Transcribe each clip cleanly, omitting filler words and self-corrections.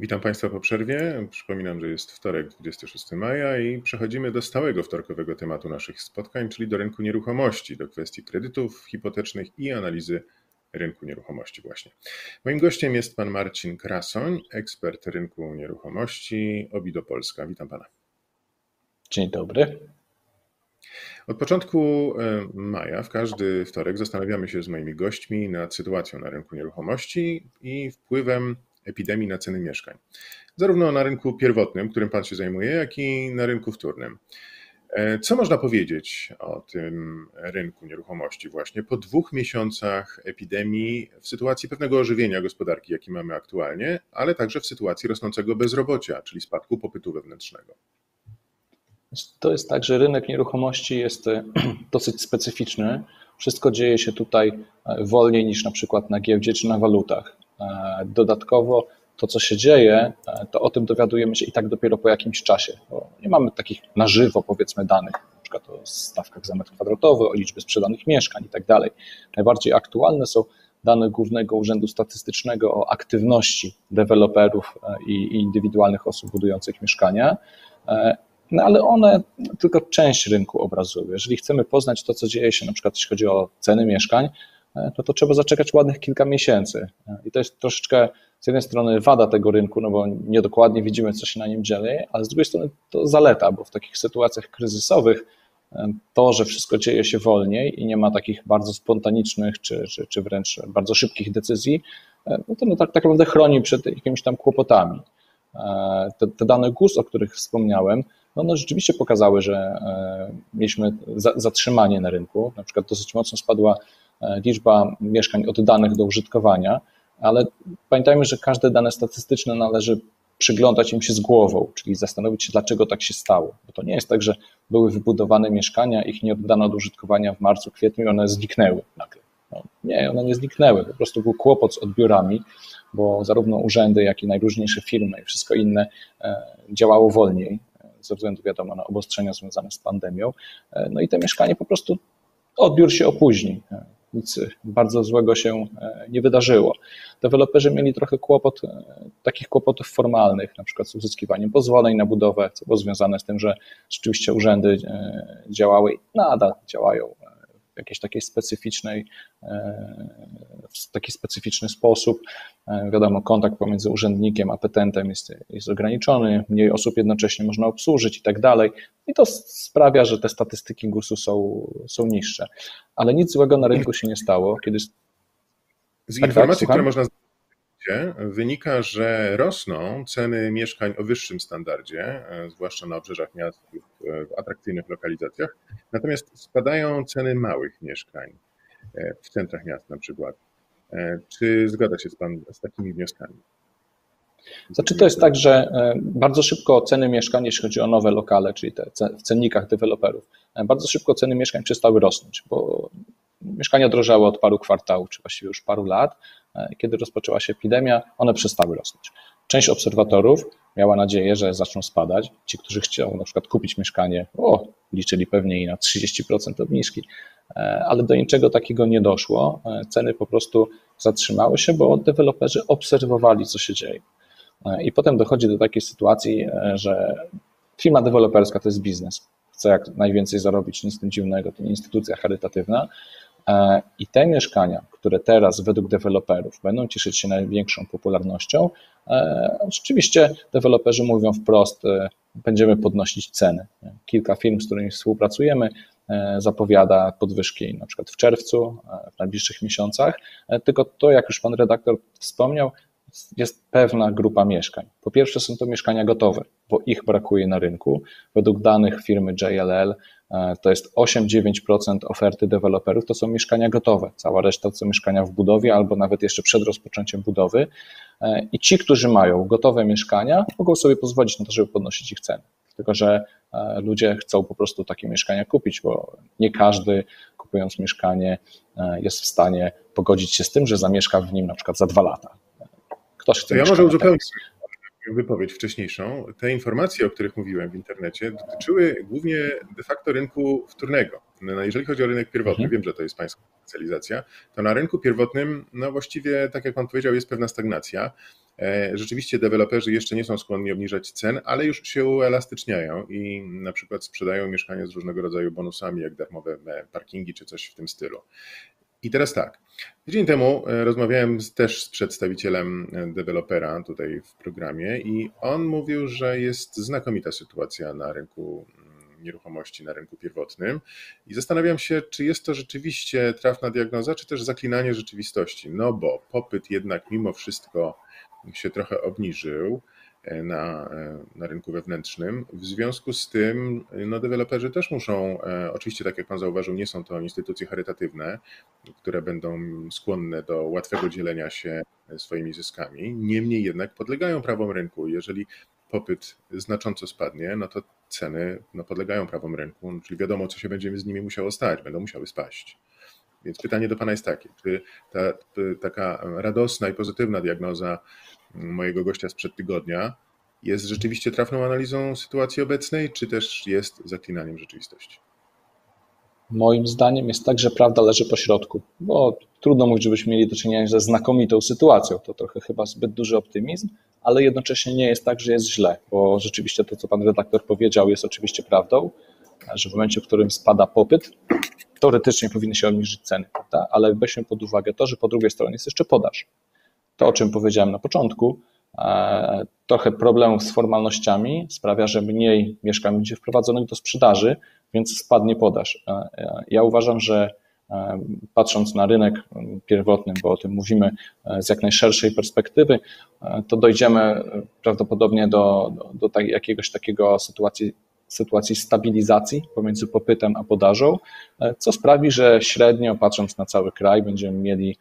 Witam Państwa po przerwie. Przypominam, że jest wtorek, 26 maja i przechodzimy do stałego wtorkowego tematu naszych spotkań, czyli do rynku nieruchomości, do kwestii kredytów hipotecznych i analizy rynku nieruchomości właśnie. Moim gościem jest pan Marcin Krasoń, ekspert rynku nieruchomości Obido Polska. Witam pana. Dzień dobry. Od początku maja w każdy wtorek zastanawiamy się z moimi gośćmi nad sytuacją na rynku nieruchomości i wpływem epidemii na ceny mieszkań. Zarówno na rynku pierwotnym, którym pan się zajmuje, jak i na rynku wtórnym. Co można powiedzieć o tym rynku nieruchomości właśnie po 2 miesiącach epidemii, w sytuacji pewnego ożywienia gospodarki, jaki mamy aktualnie, ale także w sytuacji rosnącego bezrobocia, czyli spadku popytu wewnętrznego? To jest tak, że rynek nieruchomości jest dosyć specyficzny. Wszystko dzieje się tutaj wolniej niż na przykład na giełdzie czy na walutach. Dodatkowo to, co się dzieje, to o tym dowiadujemy się i tak dopiero po jakimś czasie, bo nie mamy takich na żywo, powiedzmy, danych, na przykład o stawkach za metr kwadratowy, o liczbie sprzedanych mieszkań i tak dalej. Najbardziej aktualne są dane Głównego Urzędu Statystycznego o aktywności deweloperów i indywidualnych osób budujących mieszkania, no ale one tylko część rynku obrazują. Jeżeli chcemy poznać to, co dzieje się, na przykład jeśli chodzi o ceny mieszkań, to trzeba zaczekać ładnych kilka miesięcy. I to jest troszeczkę z jednej strony wada tego rynku, no bo niedokładnie widzimy, co się na nim dzieje, ale z drugiej strony to zaleta, bo w takich sytuacjach kryzysowych to, że wszystko dzieje się wolniej i nie ma takich bardzo spontanicznych czy wręcz bardzo szybkich decyzji, no to tak naprawdę chroni przed jakimiś tam kłopotami. Te dane GUS, o których wspomniałem, one rzeczywiście pokazały, że mieliśmy zatrzymanie na rynku, na przykład dosyć mocno spadła liczba mieszkań oddanych do użytkowania, ale pamiętajmy, że każde dane statystyczne należy przyglądać im się z głową, czyli zastanowić się, dlaczego tak się stało, bo to nie jest tak, że były wybudowane mieszkania, ich nie oddano do użytkowania w marcu, kwietniu i one zniknęły nagle. No, nie, one nie zniknęły, po prostu był kłopot z odbiorami, bo zarówno urzędy, jak i najróżniejsze firmy i wszystko inne działało wolniej, ze względu, wiadomo, na obostrzenia związane z pandemią, no i te mieszkanie po prostu odbiór się opóźni. Nic bardzo złego się nie wydarzyło. Deweloperzy mieli trochę takich kłopotów formalnych, na przykład z uzyskiwaniem pozwoleń na budowę, co było związane z tym, że rzeczywiście urzędy działały i nadal działają w jakiejś taki specyficzny sposób. Wiadomo, kontakt pomiędzy urzędnikiem a petentem jest ograniczony, mniej osób jednocześnie można obsłużyć i tak dalej. I to sprawia, że te statystyki GUS-u są niższe. Ale nic złego na rynku się nie stało. Z informacji, które można znaleźć, wynika, że rosną ceny mieszkań o wyższym standardzie, zwłaszcza na obrzeżach miast, w atrakcyjnych lokalizacjach, natomiast spadają ceny małych mieszkań w centrach miast na przykład. Czy zgadza się pan z takimi wnioskami? Znaczy to jest tak, że bardzo szybko ceny mieszkań, jeśli chodzi o nowe lokale, czyli te w cennikach deweloperów, bardzo szybko ceny mieszkań przestały rosnąć, bo mieszkania drożały od paru kwartałów, czy właściwie już paru lat. Kiedy rozpoczęła się epidemia, one przestały rosnąć. Część obserwatorów miała nadzieję, że zaczną spadać. Ci, którzy chcieli na przykład kupić mieszkanie, liczyli pewnie i na 30% obniżki, ale do niczego takiego nie doszło. Ceny po prostu zatrzymały się, bo deweloperzy obserwowali, co się dzieje. I potem dochodzi do takiej sytuacji, że firma deweloperska to jest biznes. Chce jak najwięcej zarobić, nic dziwnego, to nie instytucja charytatywna. I te mieszkania, które teraz według deweloperów będą cieszyć się największą popularnością, rzeczywiście deweloperzy mówią wprost, będziemy podnosić ceny. Kilka firm, z którymi współpracujemy, zapowiada podwyżki na przykład w czerwcu, w najbliższych miesiącach, tylko to, jak już pan redaktor wspomniał, jest pewna grupa mieszkań. Po pierwsze są to mieszkania gotowe, bo ich brakuje na rynku. Według danych firmy JLL to jest 8-9% oferty deweloperów, to są mieszkania gotowe. Cała reszta to są mieszkania w budowie albo nawet jeszcze przed rozpoczęciem budowy. I ci, którzy mają gotowe mieszkania, mogą sobie pozwolić na to, żeby podnosić ich ceny. Tylko że ludzie chcą po prostu takie mieszkania kupić, bo nie każdy, kupując mieszkanie, jest w stanie pogodzić się z tym, że zamieszka w nim na przykład za 2 lata. To ja może uzupełnię wypowiedź wcześniejszą. Te informacje, o których mówiłem w internecie, dotyczyły głównie de facto rynku wtórnego. No jeżeli chodzi o rynek pierwotny, wiem, że to jest pańska specjalizacja, to na rynku pierwotnym no właściwie, tak jak pan powiedział, jest pewna stagnacja. Rzeczywiście deweloperzy jeszcze nie są skłonni obniżać cen, ale już się uelastyczniają i na przykład sprzedają mieszkania z różnego rodzaju bonusami, jak darmowe parkingi czy coś w tym stylu. I teraz tak, tydzień temu rozmawiałem też z przedstawicielem dewelopera tutaj w programie i on mówił, że jest znakomita sytuacja na rynku nieruchomości, na rynku pierwotnym i zastanawiam się, czy jest to rzeczywiście trafna diagnoza, czy też zaklinanie rzeczywistości, no bo popyt jednak mimo wszystko się trochę obniżył na rynku wewnętrznym. W związku z tym no, deweloperzy też muszą, oczywiście tak jak pan zauważył, nie są to instytucje charytatywne, które będą skłonne do łatwego dzielenia się swoimi zyskami. Niemniej jednak podlegają prawom rynku. Jeżeli popyt znacząco spadnie, no to ceny no, podlegają prawom rynku, no, czyli wiadomo, co się będzie z nimi musiało stać, będą musiały spaść. Więc pytanie do pana jest takie, czy taka radosna i pozytywna diagnoza mojego gościa sprzed tygodnia jest rzeczywiście trafną analizą sytuacji obecnej, czy też jest zaklinaniem rzeczywistości? Moim zdaniem jest tak, że prawda leży po środku, bo trudno mówić, żebyśmy mieli do czynienia ze znakomitą sytuacją, to trochę chyba zbyt duży optymizm, ale jednocześnie nie jest tak, że jest źle, bo rzeczywiście to, co pan redaktor powiedział, jest oczywiście prawdą, że w momencie, w którym spada popyt, teoretycznie powinny się obniżyć ceny, prawda? Ale weźmy pod uwagę to, że po drugiej stronie jest jeszcze podaż. To, o czym powiedziałem na początku, trochę problemów z formalnościami sprawia, że mniej mieszkań będzie wprowadzonych do sprzedaży, więc spadnie podaż. Ja uważam, że patrząc na rynek pierwotny, bo o tym mówimy z jak najszerszej perspektywy, to dojdziemy prawdopodobnie do jakiegoś takiego sytuacji stabilizacji pomiędzy popytem a podażą, co sprawi, że średnio patrząc na cały kraj będziemy mieli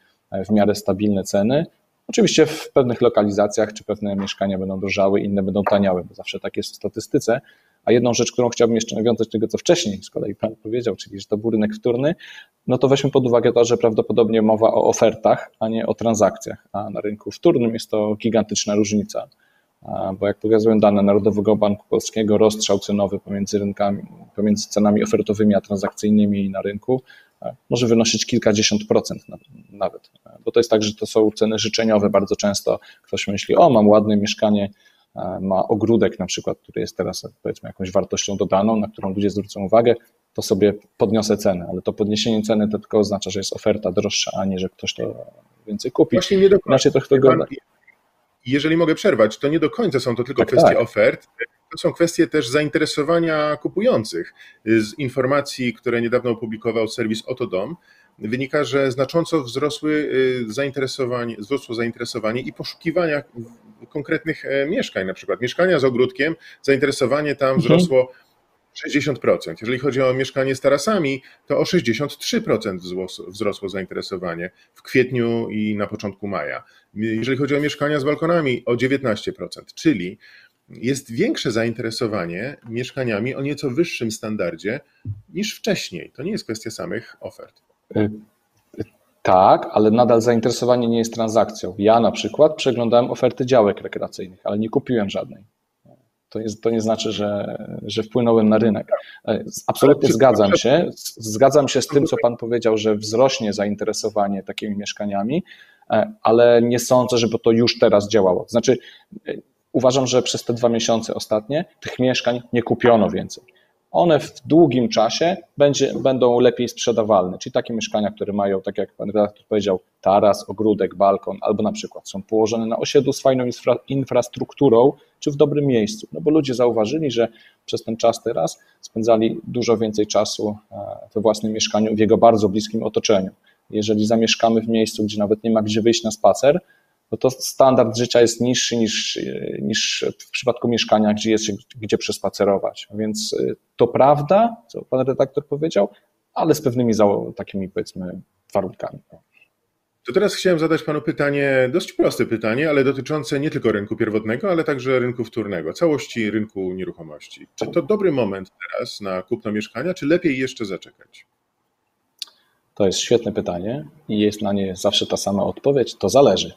w miarę stabilne ceny. Oczywiście w pewnych lokalizacjach czy pewne mieszkania będą drożały, inne będą taniały, bo zawsze tak jest w statystyce. A jedną rzecz, którą chciałbym jeszcze nawiązać do tego, co wcześniej z kolei pan powiedział, czyli że to był rynek wtórny, no to weźmy pod uwagę to, że prawdopodobnie mowa o ofertach, a nie o transakcjach, a na rynku wtórnym jest to gigantyczna różnica. Bo jak pokazują dane Narodowego Banku Polskiego, rozstrzał cenowy pomiędzy cenami ofertowymi a transakcyjnymi na rynku może wynosić kilkadziesiąt procent nawet, bo to jest tak, że to są ceny życzeniowe bardzo często. Ktoś myśli, o mam ładne mieszkanie, ma ogródek na przykład, który jest teraz powiedzmy jakąś wartością dodaną, na którą ludzie zwrócą uwagę, to sobie podniosę cenę, ale to podniesienie ceny to tylko oznacza, że jest oferta droższa, a nie, że ktoś to więcej kupi. Właśnie nie do końca. Jeżeli mogę przerwać, to nie do końca są to tylko kwestie ofert, to są kwestie też zainteresowania kupujących. Z informacji, które niedawno opublikował serwis OtoDom, wynika, że znacząco wzrosło zainteresowanie i poszukiwania konkretnych mieszkań, na przykład mieszkania z ogródkiem, zainteresowanie tam wzrosło 60%. Jeżeli chodzi o mieszkanie z tarasami, to o 63% wzrosło zainteresowanie w kwietniu i na początku maja. Jeżeli chodzi o mieszkania z balkonami, o 19%, czyli jest większe zainteresowanie mieszkaniami o nieco wyższym standardzie niż wcześniej. To nie jest kwestia samych ofert. Tak, ale nadal zainteresowanie nie jest transakcją. Ja na przykład przeglądałem oferty działek rekreacyjnych, ale nie kupiłem żadnej. To nie znaczy, że wpłynąłem na rynek. Absolutnie zgadzam się. Zgadzam się z tym, co pan powiedział, że wzrośnie zainteresowanie takimi mieszkaniami, ale nie sądzę, żeby to już teraz działało. Znaczy, uważam, że przez te 2 miesiące ostatnie tych mieszkań nie kupiono więcej. One w długim czasie będą lepiej sprzedawalne, czyli takie mieszkania, które mają, tak jak pan redaktor powiedział, taras, ogródek, balkon, albo na przykład są położone na osiedlu z fajną infrastrukturą, czy w dobrym miejscu, no bo ludzie zauważyli, że przez ten czas teraz spędzali dużo więcej czasu we własnym mieszkaniu, w jego bardzo bliskim otoczeniu. Jeżeli zamieszkamy w miejscu, gdzie nawet nie ma gdzie wyjść na spacer, no to standard życia jest niższy niż w przypadku mieszkania, gdzie jest się gdzie przespacerować. Więc to prawda, co pan redaktor powiedział, ale z pewnymi takimi powiedzmy warunkami. To teraz chciałem zadać panu pytanie, dość proste pytanie, ale dotyczące nie tylko rynku pierwotnego, ale także rynku wtórnego, całości rynku nieruchomości. Czy to dobry moment teraz na kupno mieszkania, czy lepiej jeszcze zaczekać? To jest świetne pytanie i jest na nie zawsze ta sama odpowiedź, to zależy.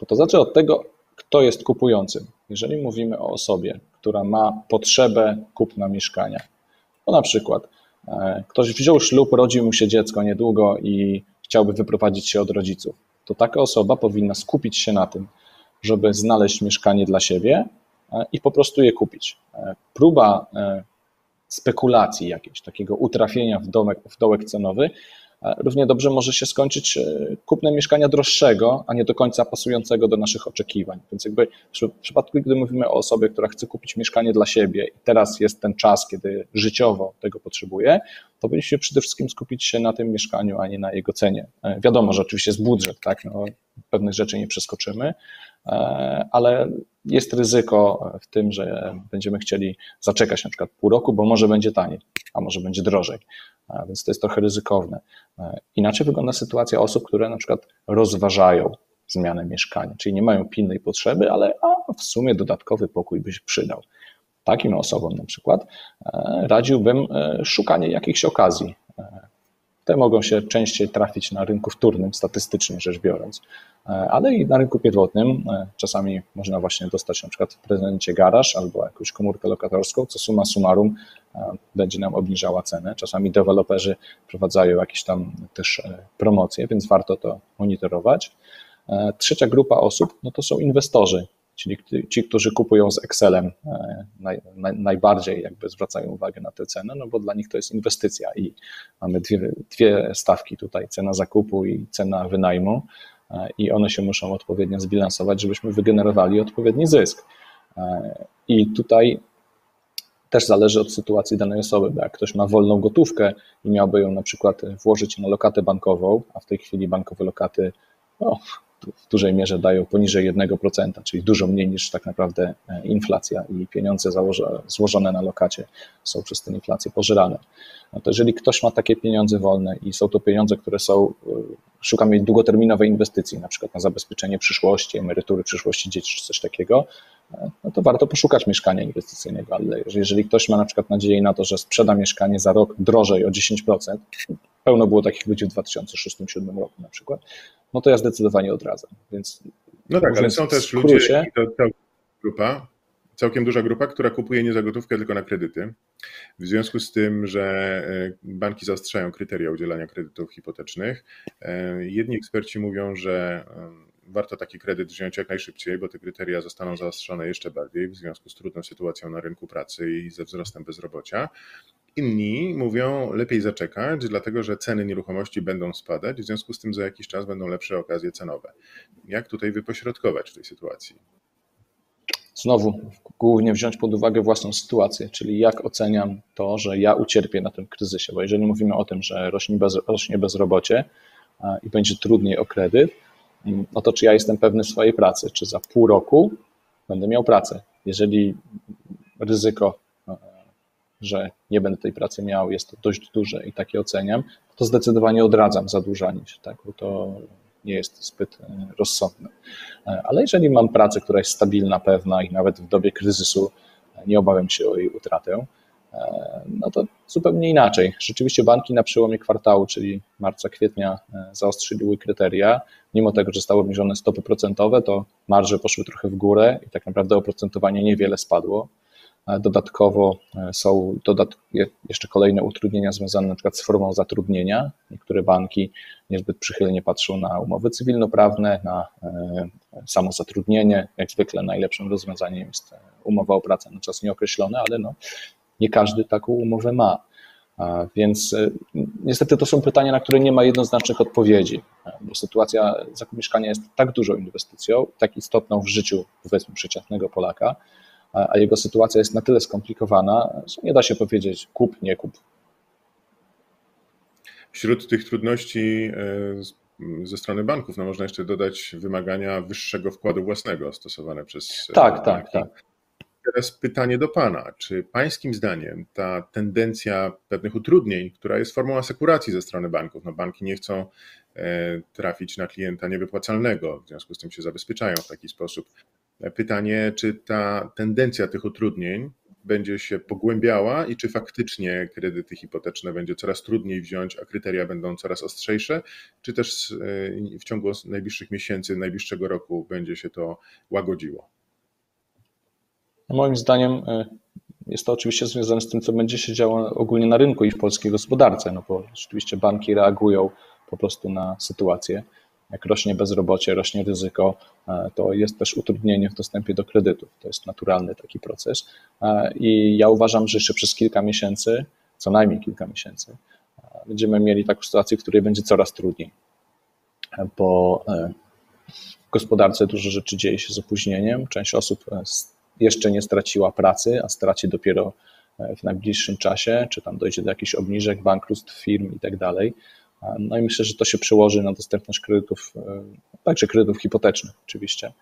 Bo to znaczy od tego, kto jest kupującym. Jeżeli mówimy o osobie, która ma potrzebę kupna mieszkania, to na przykład Ktoś wziął ślub, rodzi mu się dziecko niedługo i chciałby wyprowadzić się od rodziców. To taka osoba powinna skupić się na tym, żeby znaleźć mieszkanie dla siebie i po prostu je kupić. Próba spekulacji jakiejś, takiego utrafienia w dołek cenowy równie dobrze może się skończyć kupnem mieszkania droższego, a nie do końca pasującego do naszych oczekiwań. Więc jakby w przypadku, gdy mówimy o osobie, która chce kupić mieszkanie dla siebie i teraz jest ten czas, kiedy życiowo tego potrzebuje, to powinniśmy przede wszystkim skupić się na tym mieszkaniu, a nie na jego cenie. Wiadomo, że oczywiście jest budżet, tak? No, pewnych rzeczy nie przeskoczymy, ale jest ryzyko w tym, że będziemy chcieli zaczekać na przykład pół roku, bo może będzie taniej, a może będzie drożej, więc to jest trochę ryzykowne. Inaczej wygląda sytuacja osób, które na przykład rozważają zmianę mieszkania, czyli nie mają pilnej potrzeby, ale w sumie dodatkowy pokój by się przydał. Takim osobom na przykład radziłbym szukanie jakichś okazji. Te mogą się częściej trafić na rynku wtórnym, statystycznie rzecz biorąc, ale i na rynku pierwotnym. Czasami można właśnie dostać na przykład w prezencie garaż albo jakąś komórkę lokatorską, co summa summarum będzie nam obniżała cenę. Czasami deweloperzy prowadzają jakieś tam też promocje, więc warto to monitorować. Trzecia grupa osób no to są inwestorzy, czyli ci, którzy kupują z Excelem, najbardziej jakby zwracają uwagę na tę cenę, no bo dla nich to jest inwestycja i mamy dwie stawki tutaj, cena zakupu i cena wynajmu, i one się muszą odpowiednio zbilansować, żebyśmy wygenerowali odpowiedni zysk. I tutaj też zależy od sytuacji danej osoby, bo jak ktoś ma wolną gotówkę i miałby ją na przykład włożyć na lokatę bankową, a w tej chwili bankowe lokaty w dużej mierze dają poniżej 1%, czyli dużo mniej niż tak naprawdę inflacja, i pieniądze złożone na lokacie są przez tę inflację pożerane. No to jeżeli ktoś ma takie pieniądze wolne i są to pieniądze, które są, szukamy długoterminowej inwestycji, na przykład na zabezpieczenie przyszłości, emerytury przyszłości dzieci czy coś takiego, no to warto poszukać mieszkania inwestycyjnego, ale jeżeli ktoś ma na przykład nadzieję na to, że sprzeda mieszkanie za rok drożej o 10%, pełno było takich ludzi w 2006-2007 roku na przykład, no to ja zdecydowanie odradzam. Więc no tak, ale są też ludzie, i to całkiem duża grupa, która kupuje nie za gotówkę, tylko na kredyty. W związku z tym, że banki zaostrzają kryteria udzielania kredytów hipotecznych, jedni eksperci mówią, że warto taki kredyt wziąć jak najszybciej, bo te kryteria zostaną zaostrzone jeszcze bardziej w związku z trudną sytuacją na rynku pracy i ze wzrostem bezrobocia. Inni mówią, lepiej zaczekać, dlatego że ceny nieruchomości będą spadać, w związku z tym za jakiś czas będą lepsze okazje cenowe. Jak tutaj wypośrodkować w tej sytuacji? Znowu, głównie wziąć pod uwagę własną sytuację, czyli jak oceniam to, że ja ucierpię na tym kryzysie, bo jeżeli mówimy o tym, że rośnie bezrobocie i będzie trudniej o kredyt, no to czy ja jestem pewny swojej pracy, czy za pół roku będę miał pracę. Jeżeli ryzyko, że nie będę tej pracy miał, jest to dość duże i takie oceniam, to zdecydowanie odradzam zadłużanie się, tak, bo to nie jest zbyt rozsądne. Ale jeżeli mam pracę, która jest stabilna, pewna i nawet w dobie kryzysu nie obawiam się o jej utratę, no to zupełnie inaczej. Rzeczywiście banki na przełomie kwartału, czyli marca, kwietnia, zaostrzyły kryteria. Mimo tego, że zostały obniżone stopy procentowe, to marże poszły trochę w górę i tak naprawdę oprocentowanie niewiele spadło. Dodatkowo są jeszcze kolejne utrudnienia związane na przykład z formą zatrudnienia. Niektóre banki niezbyt przychylnie patrzą na umowy cywilnoprawne, na samozatrudnienie. Jak zwykle najlepszym rozwiązaniem jest umowa o pracę na czas nieokreślony, ale no, nie każdy taką umowę ma. Więc niestety to są pytania, na które nie ma jednoznacznych odpowiedzi, bo sytuacja zakupu mieszkania jest tak dużą inwestycją, tak istotną w życiu, powiedzmy, przeciętnego Polaka, a jego sytuacja jest na tyle skomplikowana, że nie da się powiedzieć kup, nie kup. Wśród tych trudności ze strony banków, no można jeszcze dodać wymagania wyższego wkładu własnego stosowane przez banki. Tak. Teraz pytanie do Pana. Czy Pańskim zdaniem ta tendencja pewnych utrudnień, która jest formą asekuracji ze strony banków, no banki nie chcą trafić na klienta niewypłacalnego, w związku z tym się zabezpieczają w taki sposób. Pytanie, czy ta tendencja tych utrudnień będzie się pogłębiała i czy faktycznie kredyty hipoteczne będzie coraz trudniej wziąć, a kryteria będą coraz ostrzejsze, czy też w ciągu najbliższych miesięcy, najbliższego roku będzie się to łagodziło? Moim zdaniem Jest to oczywiście związane z tym, co będzie się działo ogólnie na rynku i w polskiej gospodarce, no bo rzeczywiście banki reagują po prostu na sytuację. Jak rośnie bezrobocie, rośnie ryzyko, to jest też utrudnienie w dostępie do kredytów. To jest naturalny taki proces i ja uważam, że jeszcze przez kilka miesięcy, co najmniej kilka miesięcy, będziemy mieli taką sytuację, w której będzie coraz trudniej, bo w gospodarce dużo rzeczy dzieje się z opóźnieniem. Część osób jeszcze nie straciła pracy, a straci dopiero w najbliższym czasie, czy tam dojdzie do jakichś obniżek, bankructw firm i tak dalej. No i myślę, że to się przełoży na dostępność kredytów, także kredytów hipotecznych oczywiście.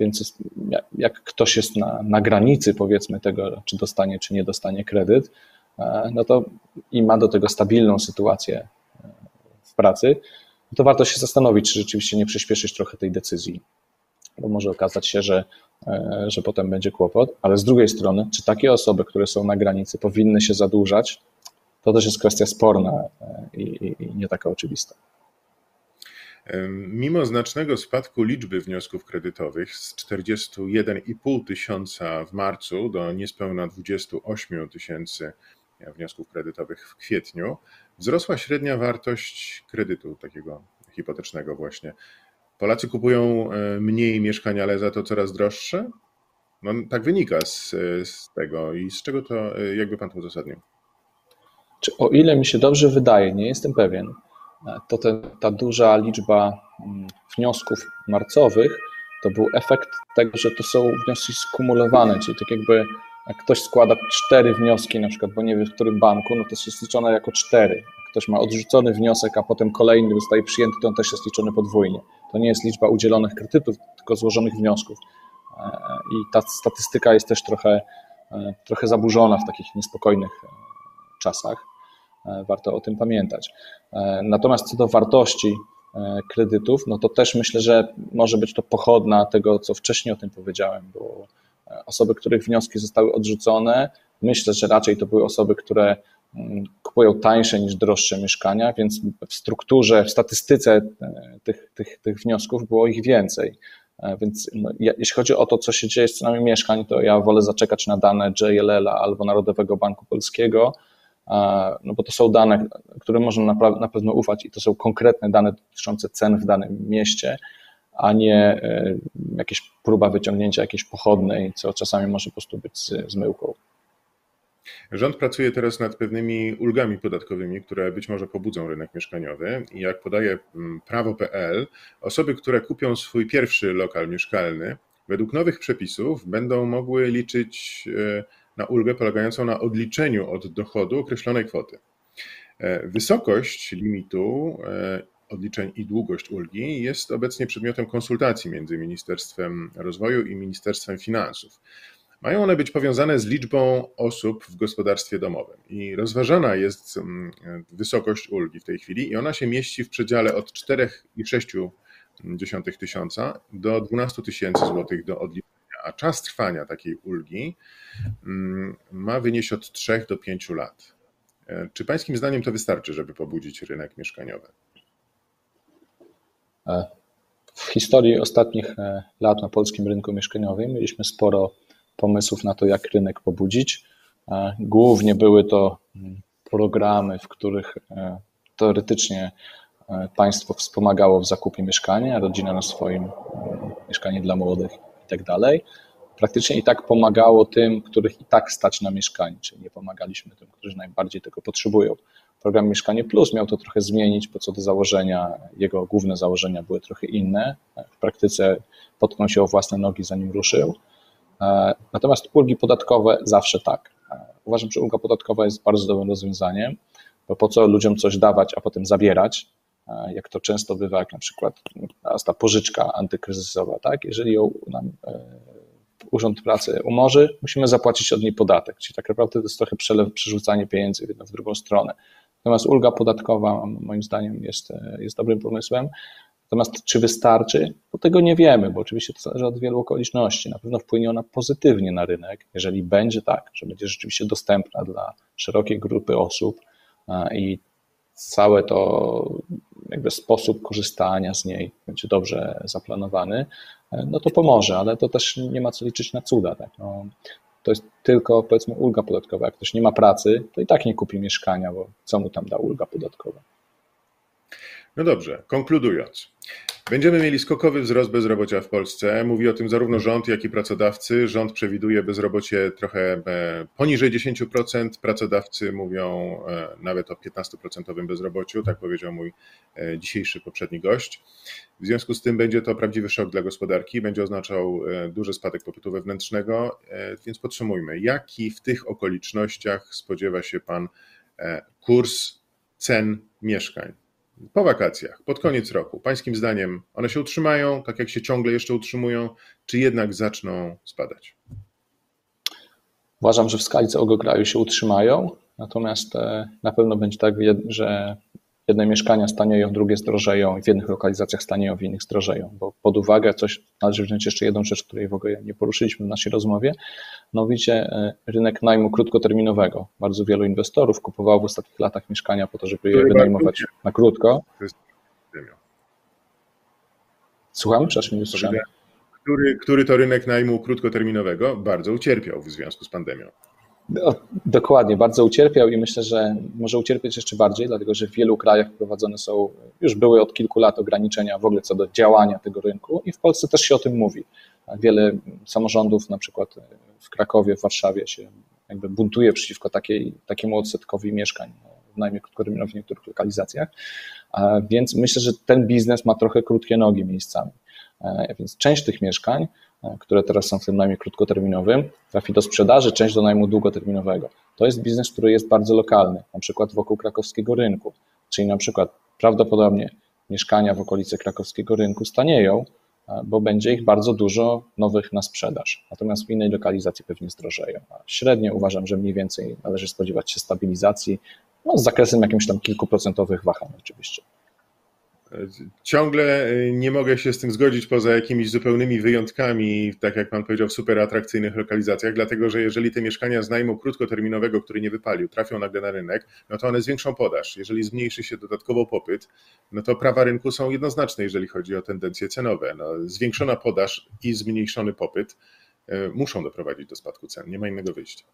Więc jak ktoś jest na granicy, powiedzmy, tego, czy dostanie, czy nie dostanie kredyt, no to i ma do tego stabilną sytuację w pracy, no to warto się zastanowić, czy rzeczywiście nie przyspieszyć trochę tej decyzji, bo może okazać się, że potem będzie kłopot, ale z drugiej strony, czy takie osoby, które są na granicy, powinny się zadłużać? To też jest kwestia sporna i nie taka oczywista. Mimo znacznego spadku liczby wniosków kredytowych z 41,5 tysiąca w marcu do niespełna 28 tysięcy wniosków kredytowych w kwietniu, wzrosła średnia wartość kredytu takiego hipotecznego właśnie. Polacy kupują mniej mieszkania, ale za to coraz droższe? No, tak wynika z tego i z czego to, jakby pan to uzasadnił? Czy o ile mi się dobrze wydaje, nie jestem pewien, to ta duża liczba wniosków marcowych to był efekt tego, że to są wnioski skumulowane, czyli tak jakby jak ktoś składa 4 wnioski na przykład, bo nie wie w którym banku, no to jest liczone jako 4. Jak ktoś ma odrzucony wniosek, a potem kolejny zostaje przyjęty, to on też jest liczony podwójnie. To nie jest liczba udzielonych kredytów, tylko złożonych wniosków. I ta statystyka jest też trochę zaburzona w takich niespokojnych czasach. Warto o tym pamiętać. Natomiast co do wartości kredytów, no to też myślę, że może być to pochodna tego, co wcześniej o tym powiedziałem, bo osoby, których wnioski zostały odrzucone, myślę, że raczej to były osoby, które kupują tańsze niż droższe mieszkania, więc w strukturze, w statystyce tych wniosków było ich więcej. Więc no, jeśli chodzi o to, co się dzieje z cenami mieszkań, to ja wolę zaczekać na dane JLL-a albo Narodowego Banku Polskiego, no bo to są dane, którym można na pewno ufać i to są konkretne dane dotyczące cen w danym mieście, a nie jakieś próba wyciągnięcia jakiejś pochodnej, co czasami może po prostu być zmyłką. Rząd pracuje teraz nad pewnymi ulgami podatkowymi, które być może pobudzą rynek mieszkaniowy i jak podaje prawo.pl, osoby, które kupią swój pierwszy lokal mieszkalny, według nowych przepisów będą mogły liczyć na ulgę polegającą na odliczeniu od dochodu określonej kwoty. Wysokość limitu odliczeń i długość ulgi jest obecnie przedmiotem konsultacji między Ministerstwem Rozwoju i Ministerstwem Finansów. Mają one być powiązane z liczbą osób w gospodarstwie domowym i rozważana jest wysokość ulgi w tej chwili i ona się mieści w przedziale od 4,6 tysiąca do 12 tysięcy złotych do odliczenia, a czas trwania takiej ulgi ma wynieść od 3 do 5 lat. Czy pańskim zdaniem to wystarczy, żeby pobudzić rynek mieszkaniowy? W historii ostatnich lat na polskim rynku mieszkaniowym mieliśmy sporo pomysłów na to, jak rynek pobudzić. Głównie były to programy, w których teoretycznie państwo wspomagało w zakupie mieszkania, rodzina na swoim, mieszkanie dla młodych i tak dalej. Praktycznie i tak pomagało tym, których i tak stać na mieszkanie, czyli nie pomagaliśmy tym, którzy najbardziej tego potrzebują. Program Mieszkanie Plus miał to trochę zmienić, bo co do założenia, jego główne założenia były trochę inne. W praktyce potknął się o własne nogi, zanim ruszył. Natomiast ulgi podatkowe zawsze tak. Uważam, że ulga podatkowa jest bardzo dobrym rozwiązaniem, bo po co ludziom coś dawać, a potem zabierać, jak to często bywa, jak na przykład ta pożyczka antykryzysowa, tak? Jeżeli ją nam Urząd Pracy umorzy, musimy zapłacić od niej podatek, czyli tak naprawdę to jest trochę przerzucanie pieniędzy w jedną w drugą stronę. Natomiast ulga podatkowa moim zdaniem jest dobrym pomysłem. Natomiast czy wystarczy? Bo tego nie wiemy, bo oczywiście to zależy od wielu okoliczności. Na pewno wpłynie ona pozytywnie na rynek, jeżeli będzie tak, że będzie rzeczywiście dostępna dla szerokiej grupy osób i cały to jakby sposób korzystania z niej będzie dobrze zaplanowany, no to pomoże, ale to też nie ma co liczyć na cuda. Tak? No, to jest tylko, powiedzmy, ulga podatkowa. Jak ktoś nie ma pracy, to i tak nie kupi mieszkania, bo co mu tam da ulga podatkowa? No dobrze, konkludując. Będziemy mieli skokowy wzrost bezrobocia w Polsce. Mówi o tym zarówno rząd, jak i pracodawcy. Rząd przewiduje bezrobocie trochę poniżej 10%. Pracodawcy mówią nawet o 15% bezrobociu. Tak powiedział mój dzisiejszy poprzedni gość. W związku z tym będzie to prawdziwy szok dla gospodarki. Będzie oznaczał duży spadek popytu wewnętrznego. Więc podsumujmy. Jaki w tych okolicznościach spodziewa się pan kurs cen mieszkań? Po wakacjach, pod koniec roku, pańskim zdaniem one się utrzymają, tak jak się ciągle jeszcze utrzymują, czy jednak zaczną spadać? Uważam, że w skali całego kraju się utrzymają, natomiast na pewno będzie tak, że jedne mieszkania stanieją, drugie zdrożeją, w jednych lokalizacjach stanieją, w innych zdrożeją, bo pod uwagę coś należy wziąć jeszcze jedną rzecz, której w ogóle nie poruszyliśmy w naszej rozmowie, mianowicie rynek najmu krótkoterminowego. Bardzo wielu inwestorów kupowało w ostatnich latach mieszkania po to, żeby je wynajmować na krótko. Słucham? Przepraszam, nie usłyszałem. Który to rynek najmu krótkoterminowego bardzo ucierpiał w związku z pandemią. Dokładnie, bardzo ucierpiał i myślę, że może ucierpieć jeszcze bardziej, dlatego że w wielu krajach prowadzone są, już były od kilku lat ograniczenia w ogóle co do działania tego rynku i w Polsce też się o tym mówi. Wiele samorządów, na przykład w Krakowie, w Warszawie się jakby buntuje przeciwko takiemu odsetkowi mieszkań w najmie krótkoterminowym w niektórych lokalizacjach, więc myślę, że ten biznes ma trochę krótkie nogi miejscami, więc część tych mieszkań, które teraz są w tym najmie krótkoterminowym, trafi do sprzedaży, część do najmu długoterminowego. To jest biznes, który jest bardzo lokalny, na przykład wokół krakowskiego rynku, czyli na przykład prawdopodobnie mieszkania w okolicy krakowskiego rynku stanieją, bo będzie ich bardzo dużo nowych na sprzedaż, natomiast w innej lokalizacji pewnie zdrożeją. A średnio uważam, że mniej więcej należy spodziewać się stabilizacji, no z zakresem jakimś tam kilkuprocentowych wahań oczywiście. Ciągle nie mogę się z tym zgodzić poza jakimiś zupełnymi wyjątkami, tak jak pan powiedział, w super atrakcyjnych lokalizacjach, dlatego że jeżeli te mieszkania z najmu krótkoterminowego, który nie wypalił, trafią nagle na rynek, no to one zwiększą podaż. Jeżeli zmniejszy się dodatkowo popyt, no to prawa rynku są jednoznaczne, jeżeli chodzi o tendencje cenowe. No, zwiększona podaż i zmniejszony popyt muszą doprowadzić do spadku cen, nie ma innego wyjścia.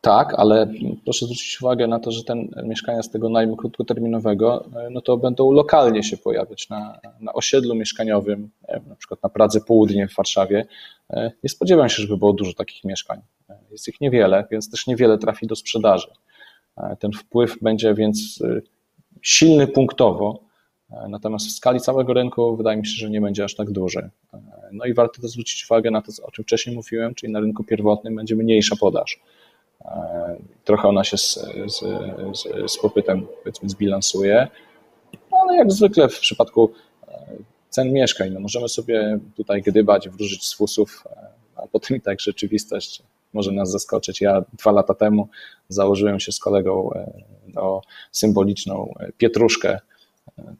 Tak, ale proszę zwrócić uwagę na to, że te mieszkania z tego najmu krótkoterminowego, no to będą lokalnie się pojawiać na osiedlu mieszkaniowym, na przykład na Pradze Południe w Warszawie. Nie spodziewam się, żeby było dużo takich mieszkań. Jest ich niewiele, więc też niewiele trafi do sprzedaży. Ten wpływ będzie więc silny punktowo, natomiast w skali całego rynku wydaje mi się, że nie będzie aż tak duży. No i warto też zwrócić uwagę na to, o czym wcześniej mówiłem, czyli na rynku pierwotnym będzie mniejsza podaż. Trochę ona się z popytem, powiedzmy, zbilansuje, ale jak zwykle w przypadku cen mieszkań, no możemy sobie tutaj gdybać, wróżyć z fusów, a potem i tak rzeczywistość może nas zaskoczyć. Ja 2 lata temu założyłem się z kolegą o symboliczną pietruszkę,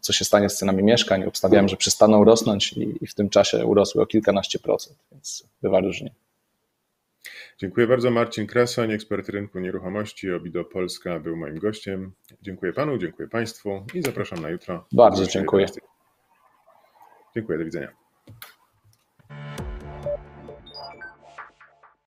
co się stanie z cenami mieszkań. Obstawiałem, że przestaną rosnąć i w tym czasie urosły o kilkanaście procent, więc bywa różnie. Dziękuję bardzo. Marcin Krasoń, ekspert rynku nieruchomości, Obido Polska był moim gościem. Dziękuję panu, dziękuję państwu i zapraszam na jutro. Bardzo dziękuję. Dziękuję, do widzenia.